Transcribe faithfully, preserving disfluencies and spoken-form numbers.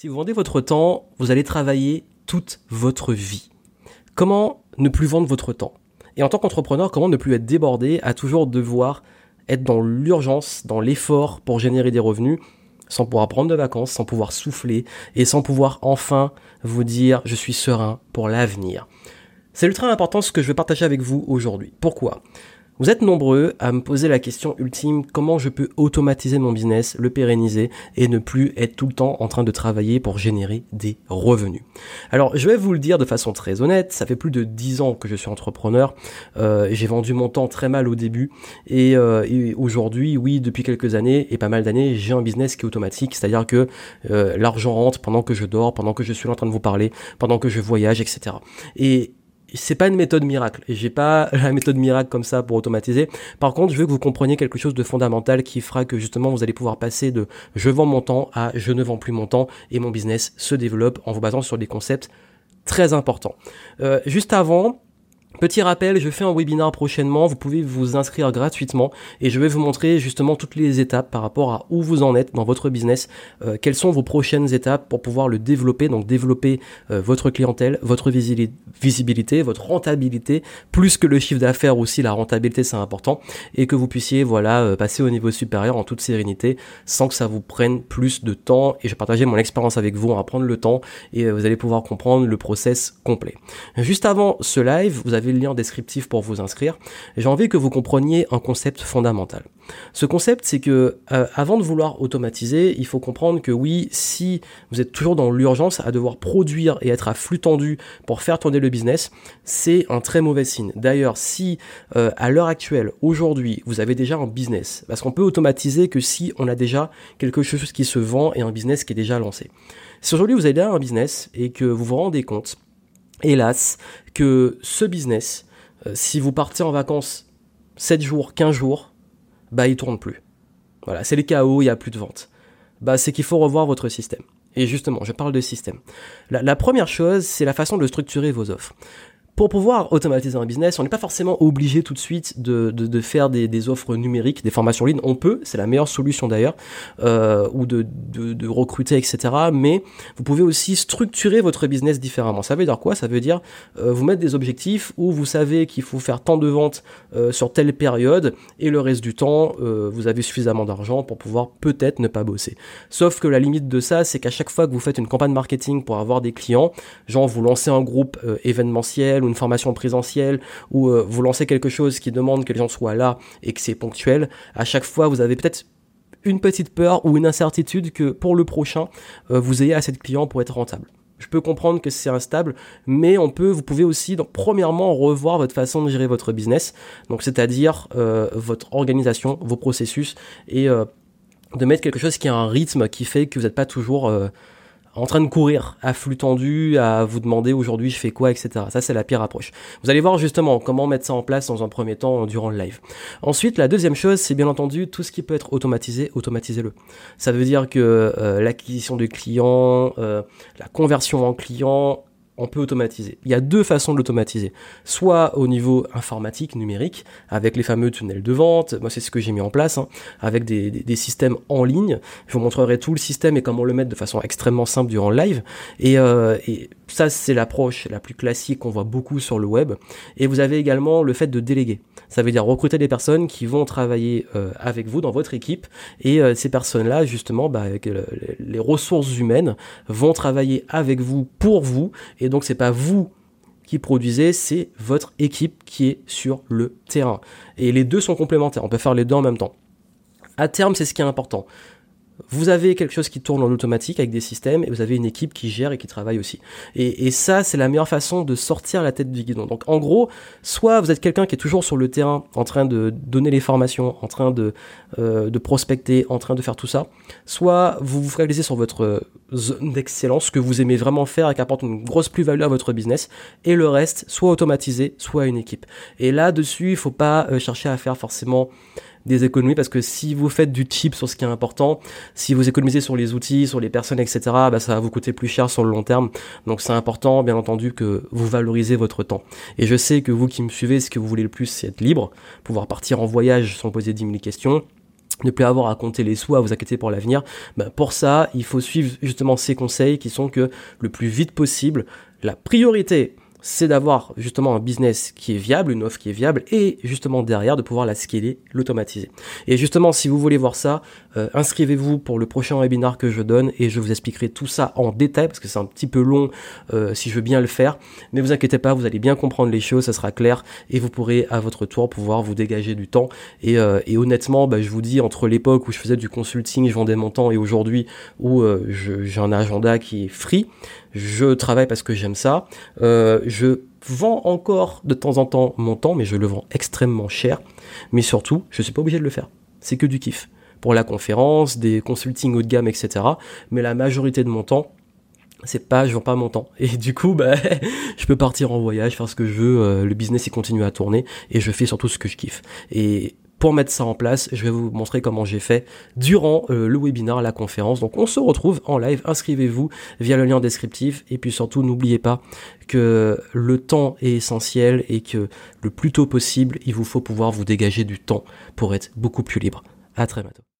Si vous vendez votre temps, vous allez travailler toute votre vie. Comment ne plus vendre votre temps ? Et en tant qu'entrepreneur, comment ne plus être débordé à toujours devoir être dans l'urgence, dans l'effort pour générer des revenus, sans pouvoir prendre de vacances, sans pouvoir souffler et sans pouvoir enfin vous dire « je suis serein pour l'avenir ». C'est ultra important ce que je vais partager avec vous aujourd'hui. Pourquoi ? Vous êtes nombreux à me poser la question ultime, comment je peux automatiser mon business, le pérenniser et ne plus être tout le temps en train de travailler pour générer des revenus. Alors, je vais vous le dire de façon très honnête, ça fait plus de dix ans que je suis entrepreneur, euh, j'ai vendu mon temps très mal au début et, euh, et aujourd'hui, oui, depuis quelques années et pas mal d'années, j'ai un business qui est automatique, c'est-à-dire que euh, l'argent rentre pendant que je dors, pendant que je suis en train de vous parler, pendant que je voyage, et cetera. Et c'est pas une méthode miracle. J'ai pas la méthode miracle comme ça pour automatiser. Par contre, je veux que vous compreniez quelque chose de fondamental qui fera que justement vous allez pouvoir passer de je vends mon temps à je ne vends plus mon temps et mon business se développe en vous basant sur des concepts très importants. Euh, juste avant, petit rappel, je fais un webinar prochainement, vous pouvez vous inscrire gratuitement et je vais vous montrer justement toutes les étapes par rapport à où vous en êtes dans votre business, euh, quelles sont vos prochaines étapes pour pouvoir le développer, donc développer euh, votre clientèle, votre visi- visibilité, votre rentabilité, plus que le chiffre d'affaires aussi, la rentabilité c'est important, et que vous puissiez voilà euh, passer au niveau supérieur en toute sérénité sans que ça vous prenne plus de temps, et je vais partager mon expérience avec vous, on va prendre le temps et euh, vous allez pouvoir comprendre le process complet. Juste avant ce live, vous avez le lien descriptif pour vous inscrire. J'ai envie que vous compreniez un concept fondamental. Ce concept, c'est que euh, avant de vouloir automatiser, il faut comprendre que oui, si vous êtes toujours dans l'urgence à devoir produire et être à flux tendu pour faire tourner le business, c'est un très mauvais signe. D'ailleurs, si euh, à l'heure actuelle, aujourd'hui, vous avez déjà un business, parce qu'on peut automatiser que si on a déjà quelque chose qui se vend et un business qui est déjà lancé. Si aujourd'hui vous avez déjà un business et que vous vous rendez compte, hélas, que ce business, euh, si vous partez en vacances sept jours, quinze jours, bah il tourne plus. Voilà, c'est le chaos, il n'y a plus de vente. Bah c'est qu'il faut revoir votre système. Et justement, je parle de système. La, la première chose, c'est la façon de structurer vos offres. Pour pouvoir automatiser un business, on n'est pas forcément obligé tout de suite de, de, de faire des, des offres numériques, des formations en ligne. On peut, c'est la meilleure solution d'ailleurs, euh, ou de, de, de recruter, et cetera. Mais vous pouvez aussi structurer votre business différemment. Ça veut dire quoi ? Ça veut dire euh, vous mettre des objectifs où vous savez qu'il faut faire tant de ventes euh, sur telle période et le reste du temps, euh, vous avez suffisamment d'argent pour pouvoir peut-être ne pas bosser. Sauf que la limite de ça, c'est qu'à chaque fois que vous faites une campagne marketing pour avoir des clients, genre vous lancez un groupe euh, événementiel ou une formation présentielle, ou euh, vous lancez quelque chose qui demande que les gens soient là et que c'est ponctuel, à chaque fois vous avez peut-être une petite peur ou une incertitude que pour le prochain, euh, vous ayez assez de clients pour être rentable. Je peux comprendre que c'est instable, mais on peut, vous pouvez aussi, donc, premièrement, revoir votre façon de gérer votre business, donc c'est-à-dire euh, votre organisation, vos processus, et euh, de mettre quelque chose qui a un rythme qui fait que vous n'êtes pas toujours... Euh, en train de courir, à flux tendu, à vous demander aujourd'hui je fais quoi, et cetera. Ça, c'est la pire approche. Vous allez voir justement comment mettre ça en place dans un premier temps durant le live. Ensuite, la deuxième chose, c'est bien entendu tout ce qui peut être automatisé, automatisez-le. Ça veut dire que euh, l'acquisition de clients, euh, la conversion en clients, on peut automatiser. Il y a deux façons de l'automatiser. Soit au niveau informatique, numérique, avec les fameux tunnels de vente. Moi, c'est ce que j'ai mis en place, hein, avec des, des, des systèmes en ligne. Je vous montrerai tout le système et comment le mettre de façon extrêmement simple durant le live. Et, euh, et ça, c'est l'approche la plus classique qu'on voit beaucoup sur le web. Et vous avez également le fait de déléguer. Ça veut dire recruter des personnes qui vont travailler euh, avec vous dans votre équipe. Et euh, ces personnes-là, justement, bah, avec le, les ressources humaines, vont travailler avec vous, pour vous, et donc c'est pas vous qui produisez, c'est votre équipe qui est sur le terrain. Et les deux sont complémentaires, on peut faire les deux en même temps. À terme, c'est ce qui est important. Vous avez quelque chose qui tourne en automatique avec des systèmes et vous avez une équipe qui gère et qui travaille aussi. Et, et ça, c'est la meilleure façon de sortir la tête du guidon. Donc en gros, soit vous êtes quelqu'un qui est toujours sur le terrain, en train de donner les formations, en train de, euh, de prospecter, en train de faire tout ça, soit vous vous focalisez sur votre zone d'excellence que vous aimez vraiment faire et qui apporte une grosse plus-value à votre business, et le reste, soit automatisé, soit une équipe. Et là-dessus, il faut pas euh, chercher à faire forcément... des économies, parce que si vous faites du cheap sur ce qui est important, si vous économisez sur les outils, sur les personnes, et cetera, bah, ça va vous coûter plus cher sur le long terme. Donc c'est important, bien entendu, que vous valorisez votre temps. Et je sais que vous qui me suivez, ce que vous voulez le plus, c'est être libre, pouvoir partir en voyage sans poser dix mille questions, ne plus avoir à compter les sous, à vous inquiéter pour l'avenir, ben pour ça, il faut suivre justement ces conseils qui sont que le plus vite possible, la priorité, c'est d'avoir justement un business qui est viable, une offre qui est viable, et justement derrière de pouvoir la scaler, l'automatiser. Et justement, si vous voulez voir ça, euh, inscrivez-vous pour le prochain webinar que je donne et je vous expliquerai tout ça en détail parce que c'est un petit peu long euh, si je veux bien le faire. Ne vous inquiétez pas, vous allez bien comprendre les choses, ça sera clair et vous pourrez à votre tour pouvoir vous dégager du temps. Et, euh, et honnêtement, bah, je vous dis, entre l'époque où je faisais du consulting, je vendais mon temps, et aujourd'hui où euh, je, j'ai un agenda qui est free, je travaille parce que j'aime ça. Euh, je vends encore de temps en temps mon temps, mais je le vends extrêmement cher. Mais surtout, je suis pas obligé de le faire. C'est que du kiff. Pour la conférence, des consultings haut de gamme, et cetera. Mais la majorité de mon temps, c'est pas, je vends pas mon temps. Et du coup, bah, je peux partir en voyage, faire ce que je veux. Euh, le business, il continue à tourner. Et je fais surtout ce que je kiffe. Et pour mettre ça en place, je vais vous montrer comment j'ai fait durant euh, le webinar, la conférence. Donc on se retrouve en live, inscrivez-vous via le lien descriptif et puis surtout n'oubliez pas que le temps est essentiel et que le plus tôt possible, il vous faut pouvoir vous dégager du temps pour être beaucoup plus libre. À très bientôt.